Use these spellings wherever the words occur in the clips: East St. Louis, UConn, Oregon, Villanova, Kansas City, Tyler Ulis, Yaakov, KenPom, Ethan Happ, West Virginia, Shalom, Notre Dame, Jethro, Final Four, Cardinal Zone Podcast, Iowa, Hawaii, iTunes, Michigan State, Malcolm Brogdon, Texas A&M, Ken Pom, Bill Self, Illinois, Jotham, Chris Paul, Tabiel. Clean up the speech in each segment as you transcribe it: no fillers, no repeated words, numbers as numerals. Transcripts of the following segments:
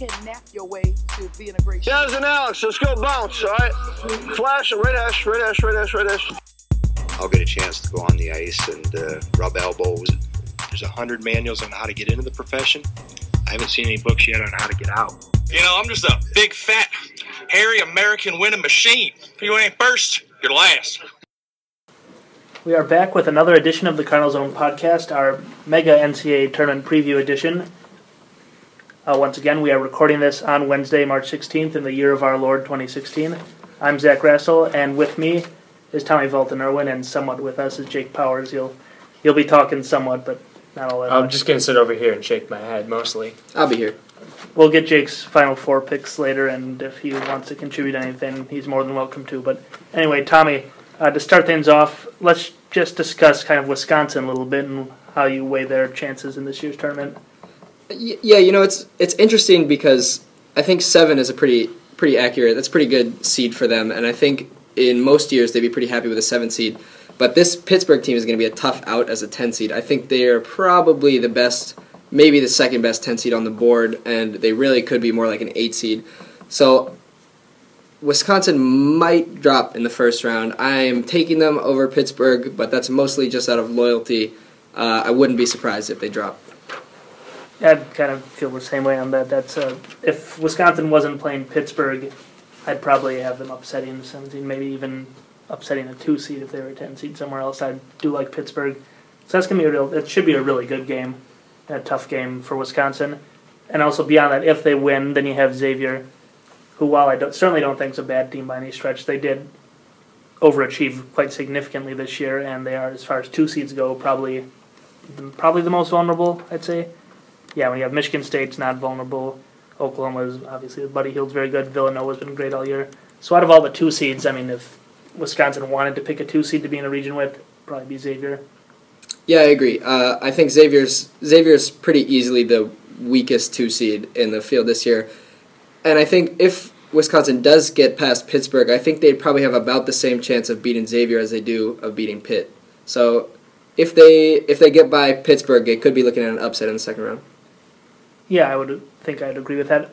can nap your way to being a great Jazz and Alex, let's go bounce, all right? Flash, red ash. I'll get a chance to go on the ice and rub elbows. There's 100 manuals on how to get into the profession. I haven't seen any books yet on how to get out. You know, I'm just a big, fat, hairy American winning machine. If you ain't first, you're last. We are back with another edition of the Cardinal Zone podcast, our mega NCAA Tournament preview edition. Once again, we are recording this on Wednesday, March 16th in the year of our Lord 2016. I'm Zach Rassel, and with me is Tommy Volton-Irwin, and somewhat with us is Jake Powers. You'll be talking somewhat, but not all that much. I'm just going to sit over here and shake my head, mostly. I'll be here. We'll get Jake's Final Four picks later, and if he wants to contribute anything, he's more than welcome to. But anyway, Tommy, to start things off, let's just discuss kind of Wisconsin a little bit and how you weigh their chances in this year's tournament. Yeah, you know, it's interesting because I think 7 is a pretty accurate. That's a pretty good seed for them, and I think in most years they'd be pretty happy with a 7 seed. But this Pittsburgh team is going to be a tough out as a 10 seed. I think they are probably the best, maybe the second best 10 seed on the board, and they really could be more like an 8 seed. So Wisconsin might drop in the first round. I'm taking them over Pittsburgh, but that's mostly just out of loyalty. I wouldn't be surprised if they drop. I'd kind of feel the same way on that. That's if Wisconsin wasn't playing Pittsburgh, I'd probably have them upsetting the 17, maybe even upsetting a 2 seed if they were a 10 seed somewhere else. I do like Pittsburgh, so that's gonna be it should be a really good game, and a tough game for Wisconsin. And also beyond that, if they win, then you have Xavier, who while I certainly don't think is a bad team by any stretch, they did overachieve quite significantly this year, and they are, as far as 2 seeds go, probably the most vulnerable, I'd say. Yeah, when you have Michigan State's not vulnerable, Oklahoma is obviously, Buddy Hield's very good, Villanova's been great all year. So out of all the 2 seeds, I mean, if Wisconsin wanted to pick a 2 seed to be in a region with, it'd probably be Xavier. Yeah, I agree. I think Xavier's pretty easily the weakest 2 seed in the field this year. And I think if Wisconsin does get past Pittsburgh, I think they'd probably have about the same chance of beating Xavier as they do of beating Pitt. So if they get by Pittsburgh, they could be looking at an upset in the second round. Yeah, I would think I'd agree with that.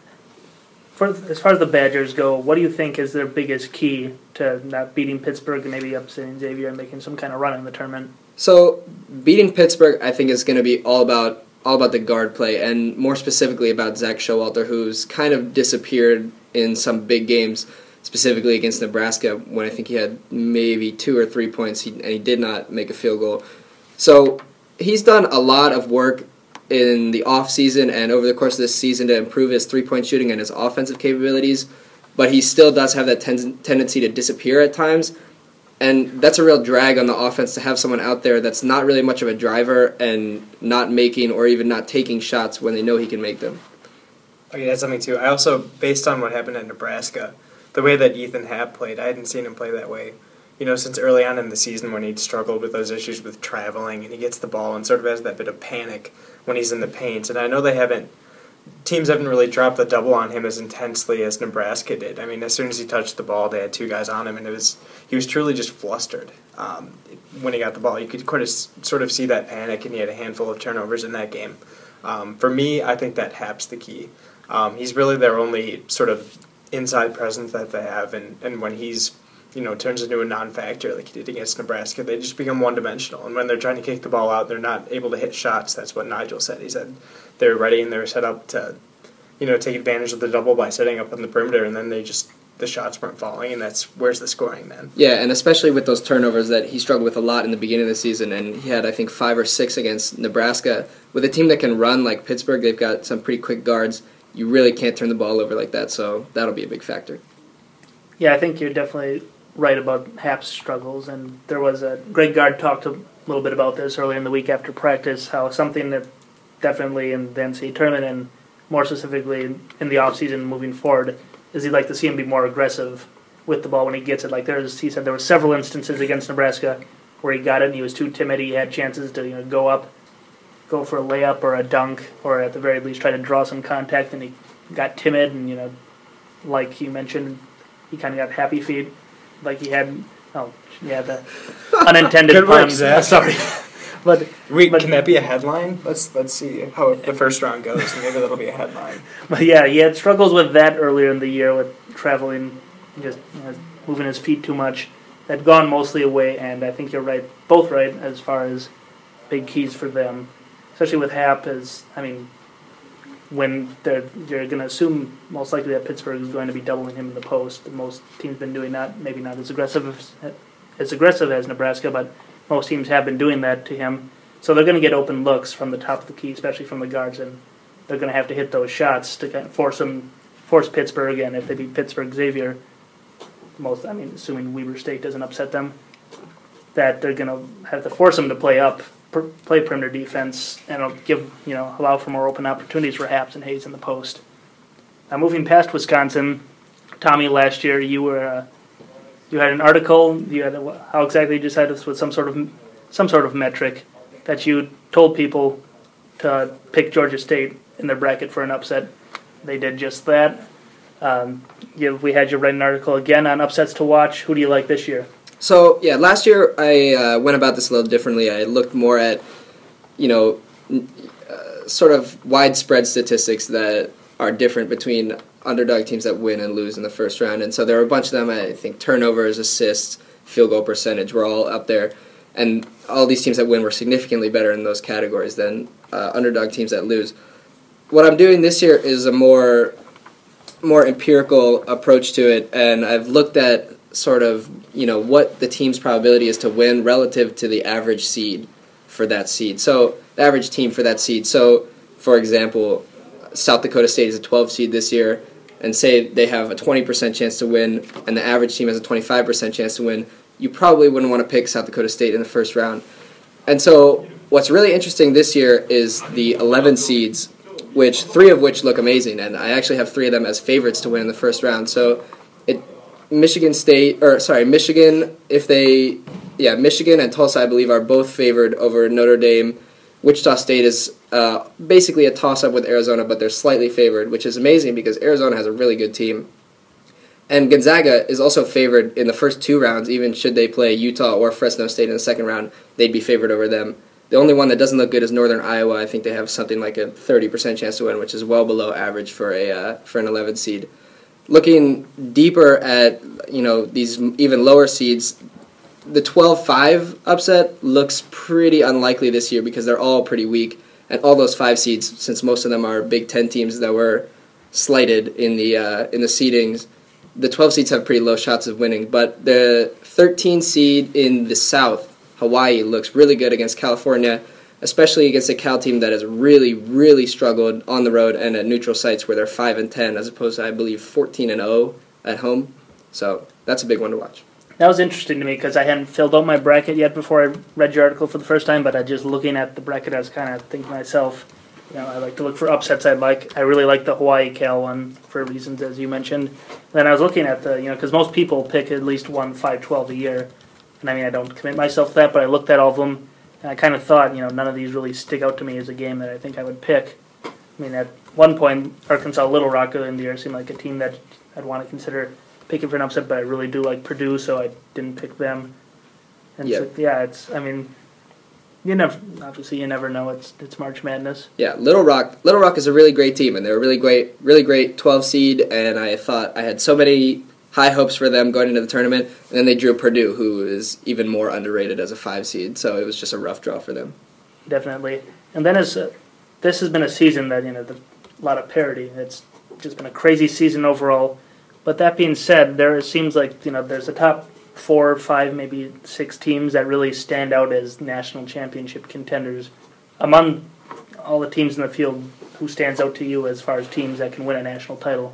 As far as the Badgers go, what do you think is their biggest key to not beating Pittsburgh and maybe upsetting Xavier and making some kind of run in the tournament? So beating Pittsburgh, I think, is going to be all about the guard play, and more specifically about Zach Showalter, who's kind of disappeared in some big games, specifically against Nebraska, when I think he had maybe 2 or 3 points, and he did not make a field goal. So he's done a lot of work in the off season and over the course of this season to improve his three-point shooting and his offensive capabilities, but he still does have that tendency to disappear at times, and that's a real drag on the offense to have someone out there that's not really much of a driver and not making or even not taking shots when they know he can make them. Okay, that's something too. I also, based on what happened at Nebraska, the way that Ethan Happ played, I hadn't seen him play that way, you know, since early on in the season when he'd struggled with those issues with traveling, and he gets the ball and sort of has that bit of panic when he's in the paint. And I know teams haven't really dropped the double on him as intensely as Nebraska did. I mean, as soon as he touched the ball, they had 2 guys on him, and he was truly just flustered. When he got the ball, you could sort of see that panic, and he had a handful of turnovers in that game. For me, I think that Happ's the key. He's really their only sort of inside presence that they have, and when he's, you know, turns into a non-factor like he did against Nebraska, they just become one-dimensional. And when they're trying to kick the ball out, they're not able to hit shots. That's what Nigel said. He said they're ready and they're set up to, you know, take advantage of the double by setting up on the perimeter, and then the shots weren't falling, and that's where's the scoring then. Yeah, and especially with those turnovers that he struggled with a lot in the beginning of the season, and he had, I think, 5 or 6 against Nebraska. With a team that can run like Pittsburgh, they've got some pretty quick guards. You really can't turn the ball over like that, so that'll be a big factor. Yeah, I think you're definitely right about Happ's struggles, and there was a Greg Gard talked a little bit about this earlier in the week after practice, how something that definitely in the NCAA tournament and more specifically in the offseason moving forward is he'd like to see him be more aggressive with the ball when he gets it. Like he said there were several instances against Nebraska where he got it and he was too timid. He had chances to, you know, go up, go for a layup or a dunk, or at the very least try to draw some contact, and he got timid, and, you know, like you mentioned, he kind of got happy feet. Like he had, the unintended pun. Sorry, But can that be a headline? Let's see how the first round goes. Maybe that'll be a headline. But yeah, he had struggles with that earlier in the year with traveling, just moving his feet too much. That gone mostly away, and I think you're right, both right, as far as big keys for them, especially with Hap. When you're going to assume most likely that Pittsburgh is going to be doubling him in the post. Most teams been doing that, maybe not as aggressive as Nebraska, but most teams have been doing that to him. So they're going to get open looks from the top of the key, especially from the guards, and they're going to have to hit those shots to kind of force Pittsburgh. And if they beat Pittsburgh, Xavier, assuming Weber State doesn't upset them, that they're going to have to force them to play up, play perimeter defense, and it'll allow for more open opportunities for Haps and Hayes in the post. Now, moving past Wisconsin, Tommy, last year you had an article. You had how exactly you decided with some sort of metric that you told people to pick Georgia State in their bracket for an upset. They did just that. We had you write an article again on upsets to watch. Who do you like this year? So, yeah, last year I went about this a little differently. I looked more at, sort of widespread statistics that are different between underdog teams that win and lose in the first round. And so there were a bunch of them. I think turnovers, assists, field goal percentage were all up there. And all these teams that win were significantly better in those categories than underdog teams that lose. What I'm doing this year is a more empirical approach to it, and I've looked at sort of, what the team's probability is to win relative to the average seed for that seed. So, the average team for that seed. So, for example, South Dakota State is a 12 seed this year, and say they have a 20% chance to win, and the average team has a 25% chance to win, you probably wouldn't want to pick South Dakota State in the first round. And so, what's really interesting this year is the 11 seeds, three of which look amazing, and I actually have three of them as favorites to win in the first round. So, Michigan and Tulsa, I believe, are both favored over Notre Dame. Wichita State is basically a toss-up with Arizona, but they're slightly favored, which is amazing because Arizona has a really good team. And Gonzaga is also favored in the first two rounds, even should they play Utah or Fresno State in the second round, they'd be favored over them. The only one that doesn't look good is Northern Iowa. I think they have something like a 30% chance to win, which is well below average for an 11 seed. Looking deeper at these even lower seeds, the 12-5 upset looks pretty unlikely this year because they're all pretty weak, and all those 5 seeds, since most of them are Big Ten teams that were slighted in the seedings, the 12 seeds have pretty low shots of winning. But the 13 seed in the South, Hawaii, looks really good against California, especially against a Cal team that has really, really struggled on the road and at neutral sites where they're 5-10 as opposed to, I believe, 14-0 at home. So that's a big one to watch. That was interesting to me because I hadn't filled out my bracket yet before I read your article for the first time, but I just looking at the bracket, I was kind of thinking to myself, I like to look for upsets I like. I really like the Hawaii-Cal one for reasons, as you mentioned. Then I was looking at because most people pick at least one 5-12 a year. And I don't commit myself to that, but I looked at all of them. And I kind of thought, none of these really stick out to me as a game that I think I would pick. At one point, Arkansas Little Rock in the year seemed like a team that I'd want to consider picking for an upset, but I really do like Purdue, so I didn't pick them. And yeah. So, you never know. It's March Madness. Yeah, Little Rock is a really great team, and they're a really great 12 seed, and I thought I had so many high hopes for them going into the tournament, and then they drew Purdue, who is even more underrated as a 5 seed, so it was just a rough draw for them. Definitely. And then this has been a season that, a lot of parity. It's just been a crazy season overall. But that being said, there seems like, there's the top 4 or 5, maybe 6 teams that really stand out as national championship contenders. Among all the teams in the field, who stands out to you as far as teams that can win a national title?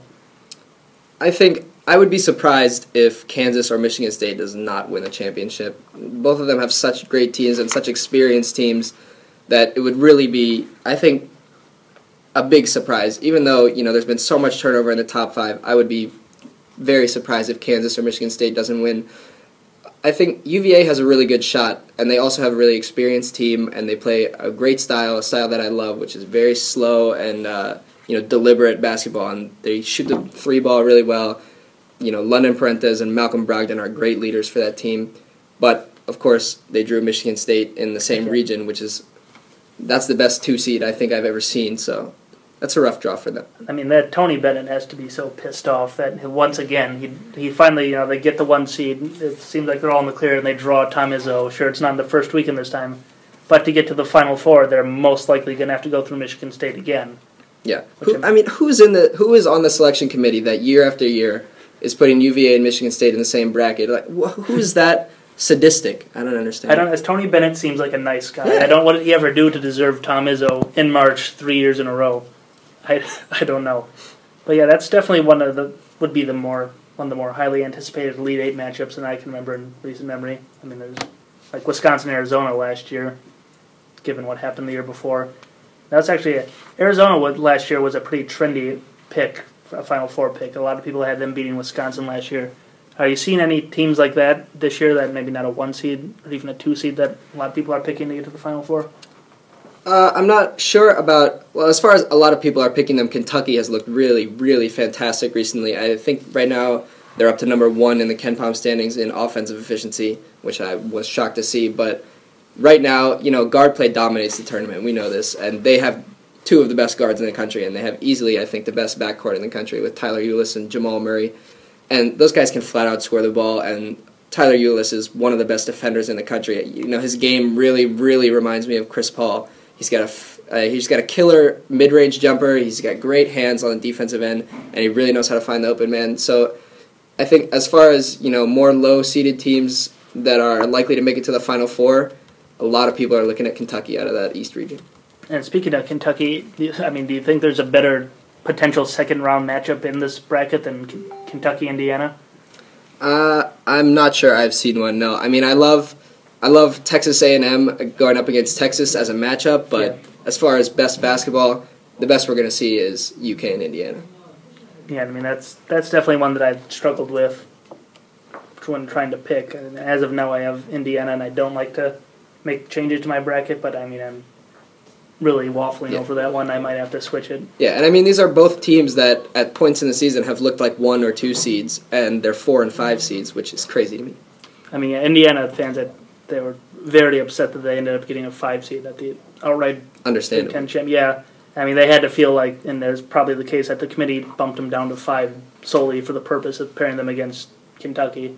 I think I would be surprised if Kansas or Michigan State does not win a championship. Both of them have such great teams and such experienced teams that it would really be, I think, a big surprise. Even though, there's been so much turnover in the top 5, I would be very surprised if Kansas or Michigan State doesn't win. I think UVA has a really good shot, and they also have a really experienced team, and they play a great style, a style that I love, which is very slow and deliberate basketball, and they shoot the 3 ball really well. London Parente's and Malcolm Brogdon are great leaders for that team. But of course, they drew Michigan State in the same region, which is that's the best two seed I think I've ever seen. So that's a rough draw for them. I mean, that Tony Bennett has to be so pissed off that once again he finally, you know, they get the one seed. It seems like they're all in the clear and they draw Tom Izzo. Sure, it's not the first weekend this time, but to get to the Final Four, they're most likely going to have to go through Michigan State again. Yeah, who is on the selection committee that year after year is putting UVA and Michigan State in the same bracket? Like, who is that sadistic? I don't understand. As Tony Bennett seems like a nice guy. Yeah. What did he ever do to deserve Tom Izzo in March 3 years in a row? I don't know, but yeah, that's definitely would be one of the more highly anticipated Elite Eight matchups that I can remember in recent memory. I mean, there's like Wisconsin Arizona last year, given what happened the year before. That's actually Arizona last year was a pretty trendy pick, a Final Four pick. A lot of people had them beating Wisconsin last year. Are you seeing any teams like that this year that maybe not a one seed or even a two seed that a lot of people are picking to get to the Final Four? I'm not sure about, well, as far as a lot of people are picking them, Kentucky has looked really, really fantastic recently. I think right now they're up to number one in the KenPom standings in offensive efficiency, which I was shocked to see, but right now, you know, guard play dominates the tournament. We know this. And they have two of the best guards in the country, and they have easily, I think, the best backcourt in the country with Tyler Ulis and Jamal Murray. And those guys can flat out score the ball, and Tyler Ulis is one of the best defenders in the country. You know, his game really, really reminds me of Chris Paul. He's got a killer mid-range jumper. He's got great hands on the defensive end, and he really knows how to find the open man. So I think as far as, you know, more low-seeded teams that are likely to make it to the Final Four, a lot of people are looking at Kentucky out of that East region. And speaking of Kentucky, do you think there's a better potential second-round matchup in this bracket than Kentucky-Indiana? I'm not sure I've seen one, no. I mean, I love Texas A&M going up against Texas as a matchup, but as far as best basketball, the best we're going to see is UK and Indiana. Yeah, I mean, that's definitely one that I've struggled with when trying to pick. And as of now, I have Indiana, and I don't like to make changes to my bracket, but I mean, I'm really waffling over that one. I might have to switch it. Yeah, and I mean, these are both teams that at points in the season have looked like one or two seeds, and they're 4 and 5 seeds, which is crazy to me. I mean, Indiana fans, they were very upset that they ended up getting a 5 seed at the outright Big Ten champ. Yeah, I mean, they had to feel like, and there's probably the case that the committee bumped them down to 5 solely for the purpose of pairing them against Kentucky.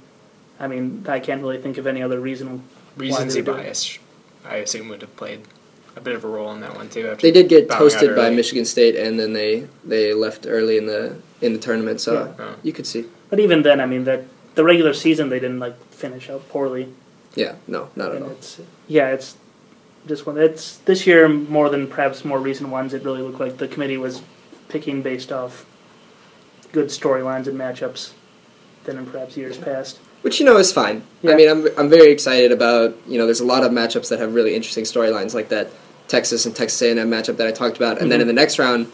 I mean, I can't really think of any other reason. Recency bias, I assume, would have played a bit of a role in that one too. They did get toasted by Michigan State, and then they left early in the tournament, so you could see. But even then, I mean, that the regular season they didn't finish out poorly. Yeah, no, not at all. It's just one. It's this year more than perhaps more recent ones. It really looked like the committee was picking based off good storylines and matchups than in perhaps years past. Which, you know, is fine. Yeah. I mean, I'm very excited about, you know, there's a lot of matchups that have really interesting storylines, like that Texas and Texas A&M matchup that I talked about. And then in the next round,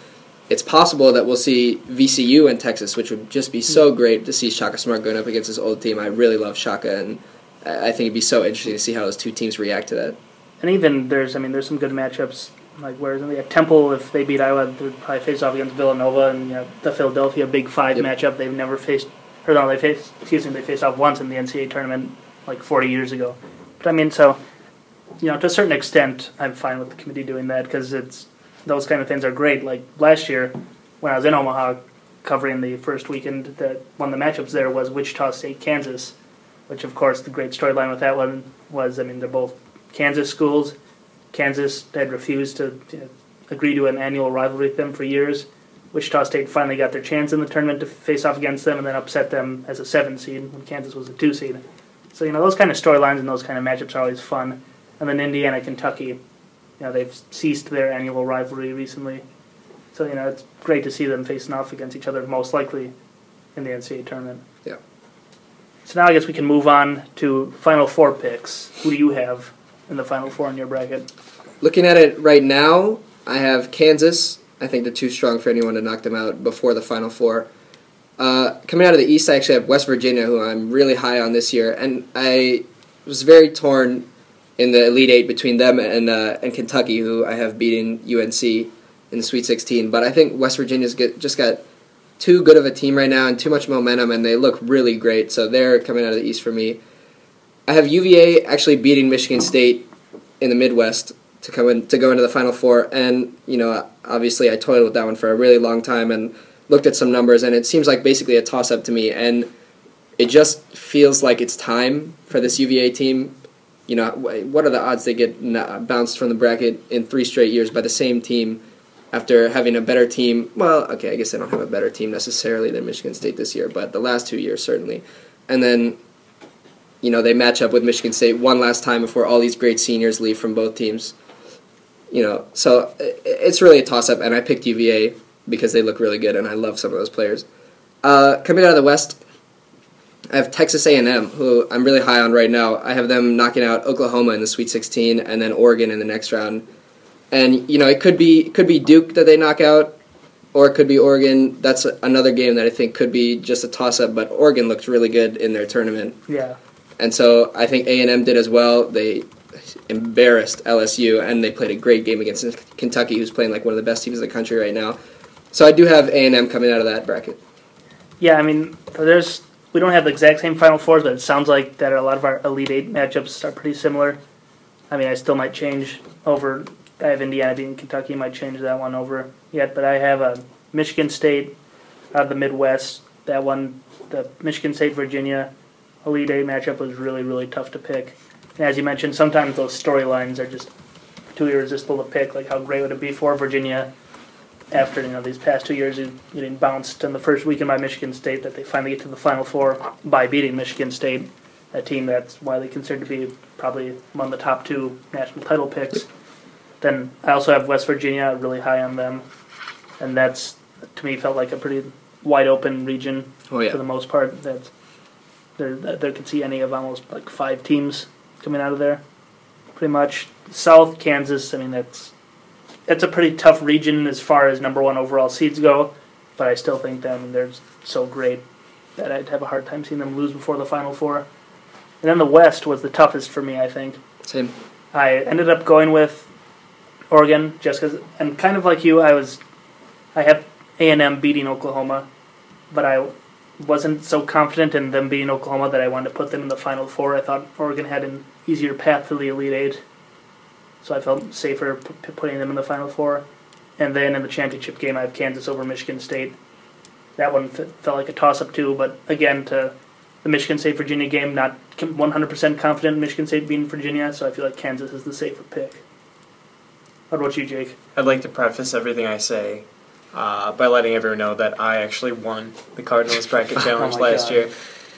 it's possible that we'll see VCU and Texas, which would just be so great to see Shaka Smart going up against his old team. I really love Shaka, and I think it'd be so interesting to see how those two teams react to that. And even there's some good matchups, like Temple, if they beat Iowa, they'd probably face off against Villanova, and you know, the Philadelphia Big Five matchup they've never faced. Or no, they faced off once in the NCAA Tournament like 40 years ago. But I mean, so, you know, to a certain extent, I'm fine with the committee doing that because those kind of things are great. Like last year, when I was in Omaha covering the first weekend, one of the matchups there was Wichita State, Kansas, which of course the great storyline with that one was, I mean, they're both Kansas schools. Kansas had refused to agree to an annual rivalry with them for years. Wichita State finally got their chance in the tournament to face off against them and then upset them as a 7 seed when Kansas was a 2 seed. So, you know, those kind of storylines and those kind of matchups are always fun. And then Indiana, Kentucky, you know, they've ceased their annual rivalry recently. So, you know, it's great to see them facing off against each other, most likely in the NCAA tournament. Yeah. So now I guess we can move on to Final Four picks. Who do you have in the Final Four in your bracket? Looking at it right now, I have Kansas. I think they're too strong for anyone to knock them out before the Final Four. Coming out of the East, I actually have West Virginia, who I'm really high on this year, and I was very torn in the Elite Eight between them and Kentucky, who I have beaten UNC in the Sweet 16. But I think West Virginia's just got too good of a team right now and too much momentum, and they look really great, so they're coming out of the East for me. I have UVA actually beating Michigan State in the Midwest to go into the Final Four, and you know, obviously I toiled with that one for a really long time and looked at some numbers, and it seems like basically a toss-up to me, and it just feels like it's time for this UVA team. You know, what are the odds they get bounced from the bracket in 3 straight years by the same team after having a better team? Well, okay, I guess they don't have a better team necessarily than Michigan State this year, but the last 2 years certainly. And then, you know, they match up with Michigan State one last time before all these great seniors leave from both teams. You know, so it's really a toss-up, and I picked UVA because they look really good, and I love some of those players. Coming out of the West, I have Texas A&M, who I'm really high on right now. I have them knocking out Oklahoma in the Sweet 16 and then Oregon in the next round. And, you know, it could be Duke that they knock out, or it could be Oregon. That's another game that I think could be just a toss-up, but Oregon looked really good in their tournament. Yeah. And so I think A&M did as well. They embarrassed LSU, and they played a great game against Kentucky, who's playing like one of the best teams in the country right now. So I do have A&M coming out of that bracket. Yeah, I mean, we don't have the exact same Final Fours, but it sounds like that a lot of our Elite Eight matchups are pretty similar. I mean, I still might change over. I have Indiana beating Kentucky, might change that one over yet. But I have a Michigan State out of the Midwest. That one, the Michigan State-Virginia Elite Eight matchup was really, really tough to pick. And as you mentioned, sometimes those storylines are just too irresistible to pick, like how great would it be for Virginia after, you know, these past 2 years of getting bounced in the first weekend by Michigan State, that they finally get to the Final Four by beating Michigan State, a team that's widely considered to be probably among the top 2 national title picks. Then I also have West Virginia, really high on them, and that's, to me, felt like a pretty wide-open region for the most part. That's, there could see any of almost like 5 teams coming out of there, pretty much. South, Kansas, I mean, that's a pretty tough region as far as number 1 overall seeds go, but I still think that, I mean, they're so great that I'd have a hard time seeing them lose before the Final Four. And then the West was the toughest for me, I think. Same. I ended up going with Oregon, just because, and kind of like you, I had A&M beating Oklahoma, but I wasn't so confident in them beating Oklahoma that I wanted to put them in the Final Four. I thought Oregon had an easier path to the Elite Eight, so I felt safer putting them in the Final Four. And then in the championship game, I have Kansas over Michigan State. That one felt like a toss-up too, but again, to the Michigan State-Virginia game, not 100% confident in Michigan State beating Virginia, so I feel like Kansas is the safer pick. What about you, Jake? I'd like to preface everything I say by letting everyone know that I actually won the Cardinals Bracket Challenge last year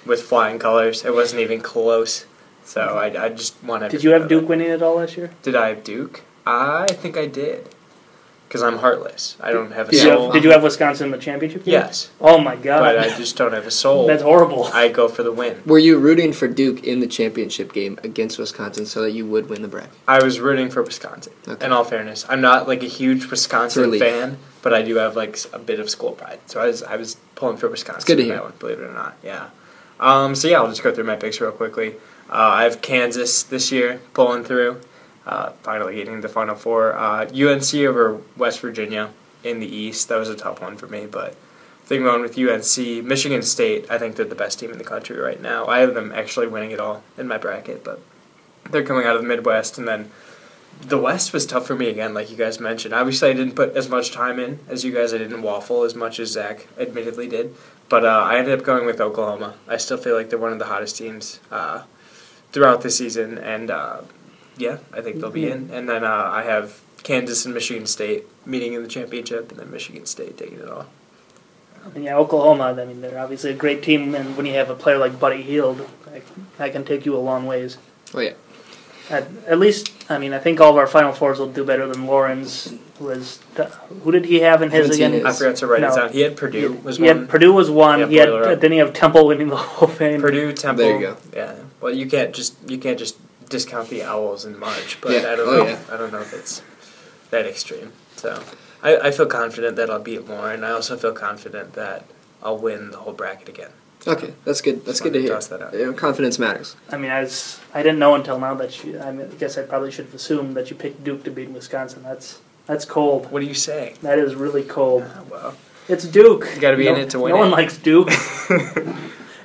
with flying colors. It wasn't even close. So I just want to... Did you have Duke winning it all last year? Did I have Duke? I think I did. Because I'm heartless. I don't have a soul. Did you have Wisconsin in the championship game? Yes. Oh my God. But I just don't have a soul. That's horrible. I go for the win. Were you rooting for Duke in the championship game against Wisconsin so that you would win the bracket? I was rooting for Wisconsin, okay. In all fairness. I'm not like a huge Wisconsin fan, but I do have like a bit of school pride. So I was pulling for Wisconsin. It's good to hear. That one, believe it or not, yeah. So I'll just go through my picks real quickly. I have Kansas this year pulling through, finally getting the Final Four. UNC over West Virginia in the East. That was a tough one for me, but I think going with UNC. Michigan State, I think they're the best team in the country right now. I have them actually winning it all in my bracket, but they're coming out of the Midwest. And then the West was tough for me again, like you guys mentioned. Obviously, I didn't put as much time in as you guys. I didn't waffle as much as Zach admittedly did, but I ended up going with Oklahoma. I still feel like they're one of the hottest teams throughout the season, and I think they'll be in. And then I have Kansas and Michigan State meeting in the championship, and then Michigan State taking it all. Oklahoma, I mean, they're obviously a great team, and when you have a player like Buddy Hield, that can take you a long ways. Oh, yeah. At least, I mean, I think all of our Final Fours will do better than Lauren's. Who did he have in his again? I forgot to write it down. He had Purdue was one. Purdue was one. Then he had Temple winning the whole thing. Purdue, Temple. There you go. Yeah. Well, you can't just discount the Owls in March, but yeah. I don't know if it's that extreme. So I feel confident that I'll beat Lauren. I also feel confident that I'll win the whole bracket again. Okay, that's good. That's good to hear. Confidence matters. I mean, I didn't know until now that you. I mean, I guess I probably should have assumed that you picked Duke to beat Wisconsin. That's cold. What are you saying? That is really cold. Well, it's Duke. You got to be in it to win. No one likes Duke,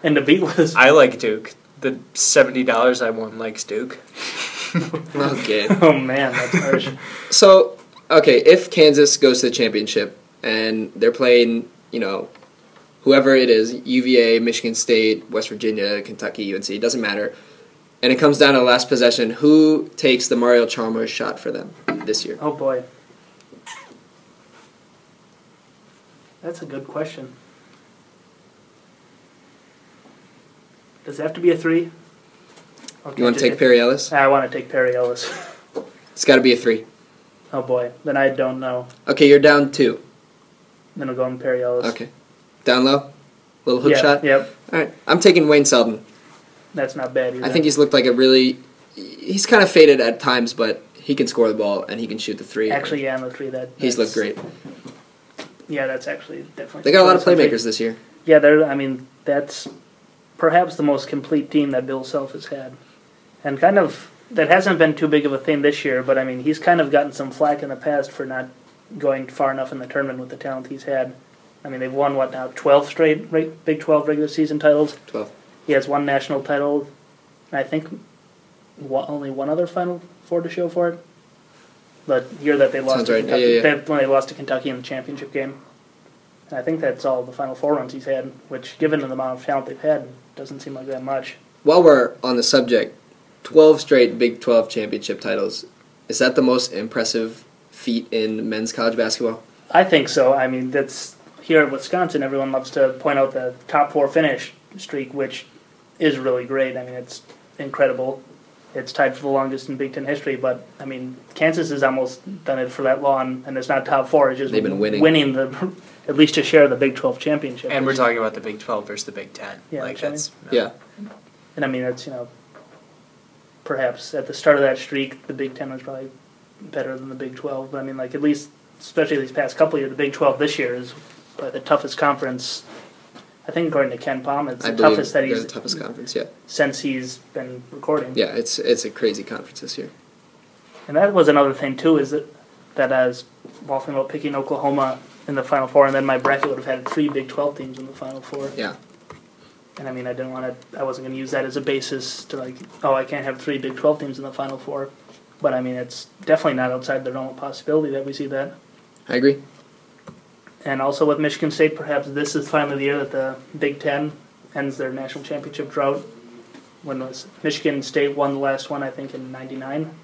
and to beat Wisconsin. I like Duke. the $70 I won likes Duke. Okay. Oh, man, that's harsh. So, okay, if Kansas goes to the championship and they're playing, you know, whoever it is, UVA, Michigan State, West Virginia, Kentucky, UNC, it doesn't matter, and it comes down to the last possession, who takes the Mario Chalmers shot for them this year? Oh, boy. That's a good question. Does it have to be a three? Okay, you want to take Perry Ellis? I want to take Perry Ellis. It's got to be a three. Oh, boy. Then I don't know. Okay, you're down two. Then I'll go on Perry Ellis. Okay. Down low? Little hook shot? Yep. All right. I'm taking Wayne Selden. That's not bad either. I think he's looked like a really... He's kind of faded at times, but he can score the ball and he can shoot the three. Actually, yeah, on the three. He's looked great. Yeah, that's actually definitely... They got a lot of playmakers this year. Yeah, that's perhaps the most complete team that Bill Self has had. And kind of... That hasn't been too big of a thing this year, but, I mean, he's kind of gotten some flack in the past for not going far enough in the tournament with the talent he's had. I mean, they've won, what now, 12 straight Big 12 regular season titles? 12. He has one national title, and I think only one other Final Four to show for it. The year that they lost to Kentucky, when they lost to Kentucky in the championship game. And I think that's all the Final Four runs he's had, which, given the amount of talent they've had, doesn't seem like that much. While we're on the subject, 12 straight Big 12 championship titles, is that the most impressive feat in men's college basketball? I think so. I mean, that's here at Wisconsin, everyone loves to point out the top four finish streak, which is really great. I mean, it's incredible. It's tied for the longest in Big Ten history, but, I mean, Kansas has almost done it for that long, and it's not top four. It's just they've been winning the at least to share the Big 12 championship. And we're talking about the Big 12 versus the Big Ten. Yeah, like that's yeah. And, I mean, that's, you know, perhaps at the start of that streak, the Big Ten was probably better than the Big 12. But, I mean, like, at least, especially these past couple of years, the Big 12 this year is the toughest conference. I think according to Ken Palm, it's the toughest conference, yeah. Since he's been recording. Yeah, it's a crazy conference this year. And that was another thing too, is that I was waffling about picking Oklahoma in the Final Four, and then my bracket would have had three Big 12 teams in the Final Four. Yeah. And I mean, I wasn't going to use that as a basis to like, oh, I can't have three Big 12 teams in the Final Four, but I mean, it's definitely not outside the realm of possibility that we see that. I agree. And also with Michigan State, perhaps this is finally the year that the Big Ten ends their national championship drought. When was Michigan State won the last one, I think, in 1999?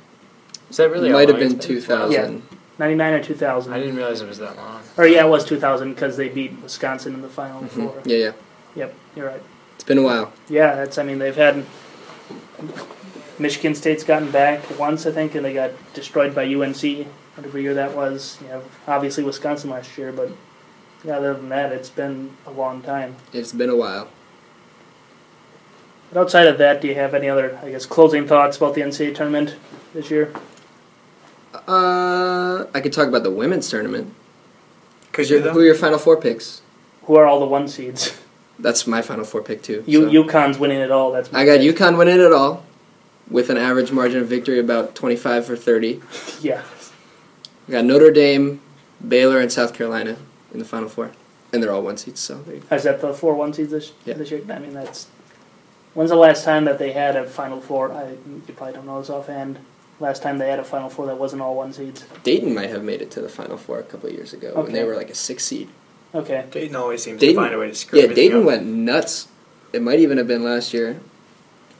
Is that really? It might have been 2000. Yeah, 1999 or 2000. I didn't realize it was that long. Or yeah, it was 2000 because they beat Wisconsin in the Final Four. Yeah. Yep, you're right. It's been a while. Yeah, that's. I mean, they've had. Michigan State's gotten back once, I think, and they got destroyed by UNC. Whatever year that was, you know, obviously Wisconsin last year, but other than that, it's been a long time. It's been a while. But outside of that, do you have any other, I guess, closing thoughts about the NCAA tournament this year? I could talk about the women's tournament. Who are your Final Four picks? Who are all the one seeds? That's my Final Four pick, too. UConn's winning it all. That's my pick. UConn winning it all with an average margin of victory about 25 or 30. Yeah. We got Notre Dame, Baylor, and South Carolina in the Final Four, and they're all one seeds. So is that the 4 1 seeds this year? I mean, that's when's the last time that they had a Final Four? You probably don't know this offhand. Last time they had a Final Four that wasn't all one seeds. Dayton might have made it to the Final Four a couple of years ago when they were like a 6 seed. Okay. Dayton always seems to find a way to screw. Yeah, Dayton went nuts. It might even have been last year,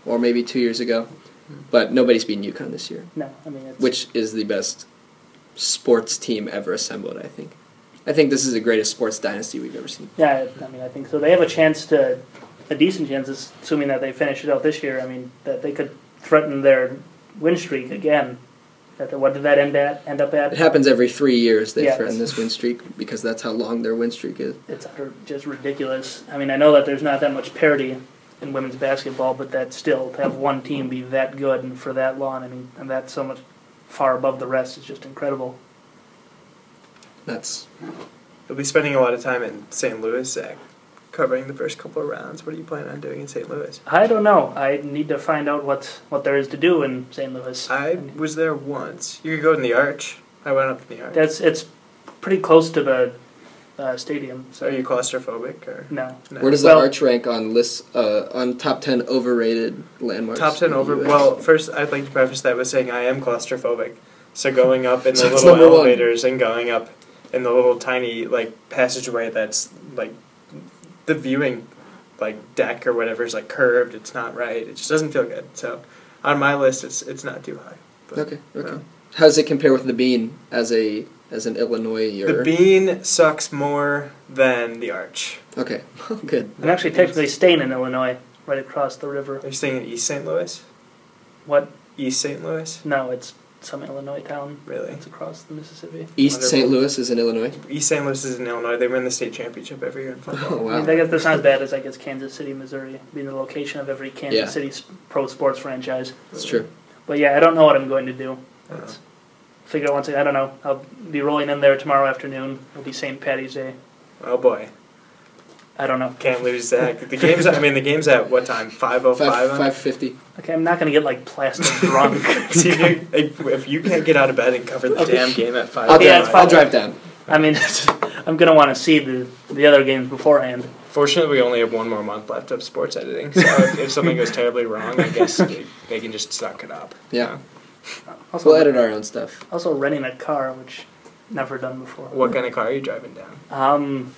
or maybe 2 years ago, but nobody's beaten UConn this year. No, I mean, which is the best sports team ever assembled, I think. I think this is the greatest sports dynasty we've ever seen. Yeah, I mean, I think so. They have a decent chance, assuming that they finish it out this year, I mean, that they could threaten their win streak again. What did that end up at? It happens every 3 years they threaten this win streak because that's how long their win streak is. It's just ridiculous. I mean, I know that there's not that much parity in women's basketball, but that still, to have one team be that good and for that long, I mean, and that's so much far above the rest is just incredible. Nuts. You'll be spending a lot of time in St. Louis, Zach, covering the first couple of rounds. What are you planning on doing in St. Louis? I don't know. I need to find out what there is to do in St. Louis. I was there once. You could go in the Arch. I went up in the Arch. It's pretty close to the stadium. So are you claustrophobic or no? Where does the Arch rank on lists on top 10 overrated landmarks? Top 10 over. Well, first I'd like to preface that with saying I am claustrophobic. So going up in the little elevators and going up in the little tiny passageway that's the viewing deck or whatever is curved. It's not right. It just doesn't feel good. So on my list, it's not too high. But, okay. No. How does it compare with the Bean as an Illinois-er? The Bean sucks more than the Arch. Okay, good. I'm actually technically staying in Illinois, right across the river. Are you staying in East St. Louis? What? East St. Louis? No, it's some Illinois town. Really? It's across the Mississippi. East St. Louis is in Illinois? East St. Louis is in Illinois. They win the state championship every year in football. Oh, wow. I mean, I guess that's not as bad as, Kansas City, Missouri, being the location of every Kansas City pro sports franchise. That's true. But, I don't know what I'm going to do. Let's figure out once I don't know. I'll be rolling in there tomorrow afternoon. It'll be St. Patty's Day. Oh boy. I don't know. Can't lose that. The game's the game's at what time? 5:05. 5:50. Okay, I'm not gonna get plastic drunk. See, if you can't get out of bed and cover the damn game at 5:00, I'll drive down. I'm gonna want to see the other games beforehand. Fortunately, we only have one more month left of sports editing. So if something goes terribly wrong, I guess they can just suck it up. Yeah. You know? Also, we'll edit our own stuff. Also, renting a car, which never done before. What kind of car are you driving down? I don't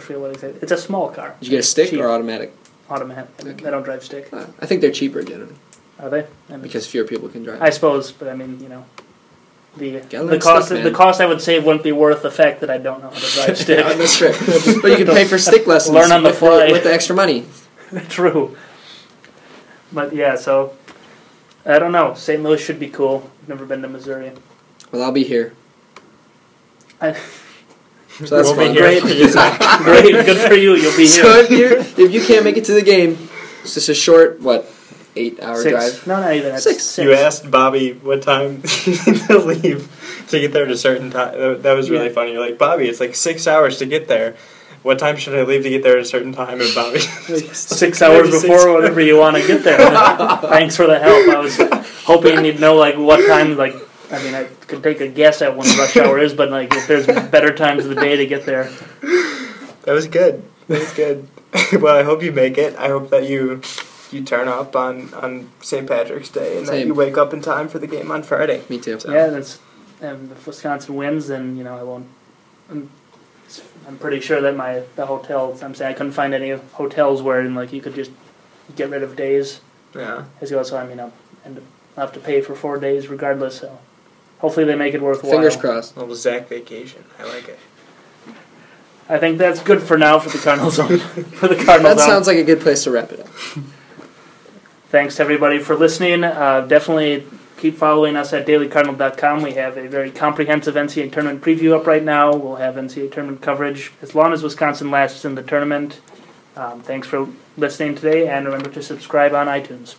feel what exactly. It's a small car. Did you get a stick or automatic? Automatic. Okay. I don't drive stick. I think they're cheaper generally. Are they? Because fewer people can drive. I suppose, but the cost I would save wouldn't be worth the fact that I don't know how to drive stick. Yeah, that's true. But you can pay for stick lessons. Learn on the fly with the extra money. True. But so. I don't know. St. Louis should be cool. I've never been to Missouri. Well, I'll be here. So that's fun. Great. Great. Good for you. You'll be here. So if you can't make it to the game, it's just a short, 8-hour drive? No, not even. Six. You asked Bobby what time to leave to get there at a certain time. That was really funny. You're like, Bobby, it's 6 hours to get there. What time should I leave to get there at a certain time? And Bobby, 6 hours before whatever you want to get there. Thanks for the help. I was hoping you'd know what time. I could take a guess at when the rush hour is, but if there's better times of the day to get there. That was good. Well, I hope you make it. I hope that you turn up on St. Patrick's Day and that you wake up in time for the game on Friday. Me too. So. Yeah, that's if Wisconsin wins, then I won't. I'm pretty sure that the hotels. I'm saying I couldn't find any hotels where you could just get rid of days. Yeah. As well, so I'll have to pay for 4 days regardless. So hopefully they make it worthwhile. Fingers crossed. A little Zach vacation. I like it. I think that's good for now for the Cardinal Zone. That sounds like a good place to wrap it up. Thanks to everybody for listening. Definitely keep following us at dailycardinal.com. We have a very comprehensive NCAA tournament preview up right now. We'll have NCAA tournament coverage as long as Wisconsin lasts in the tournament. Thanks for listening today, and remember to subscribe on iTunes.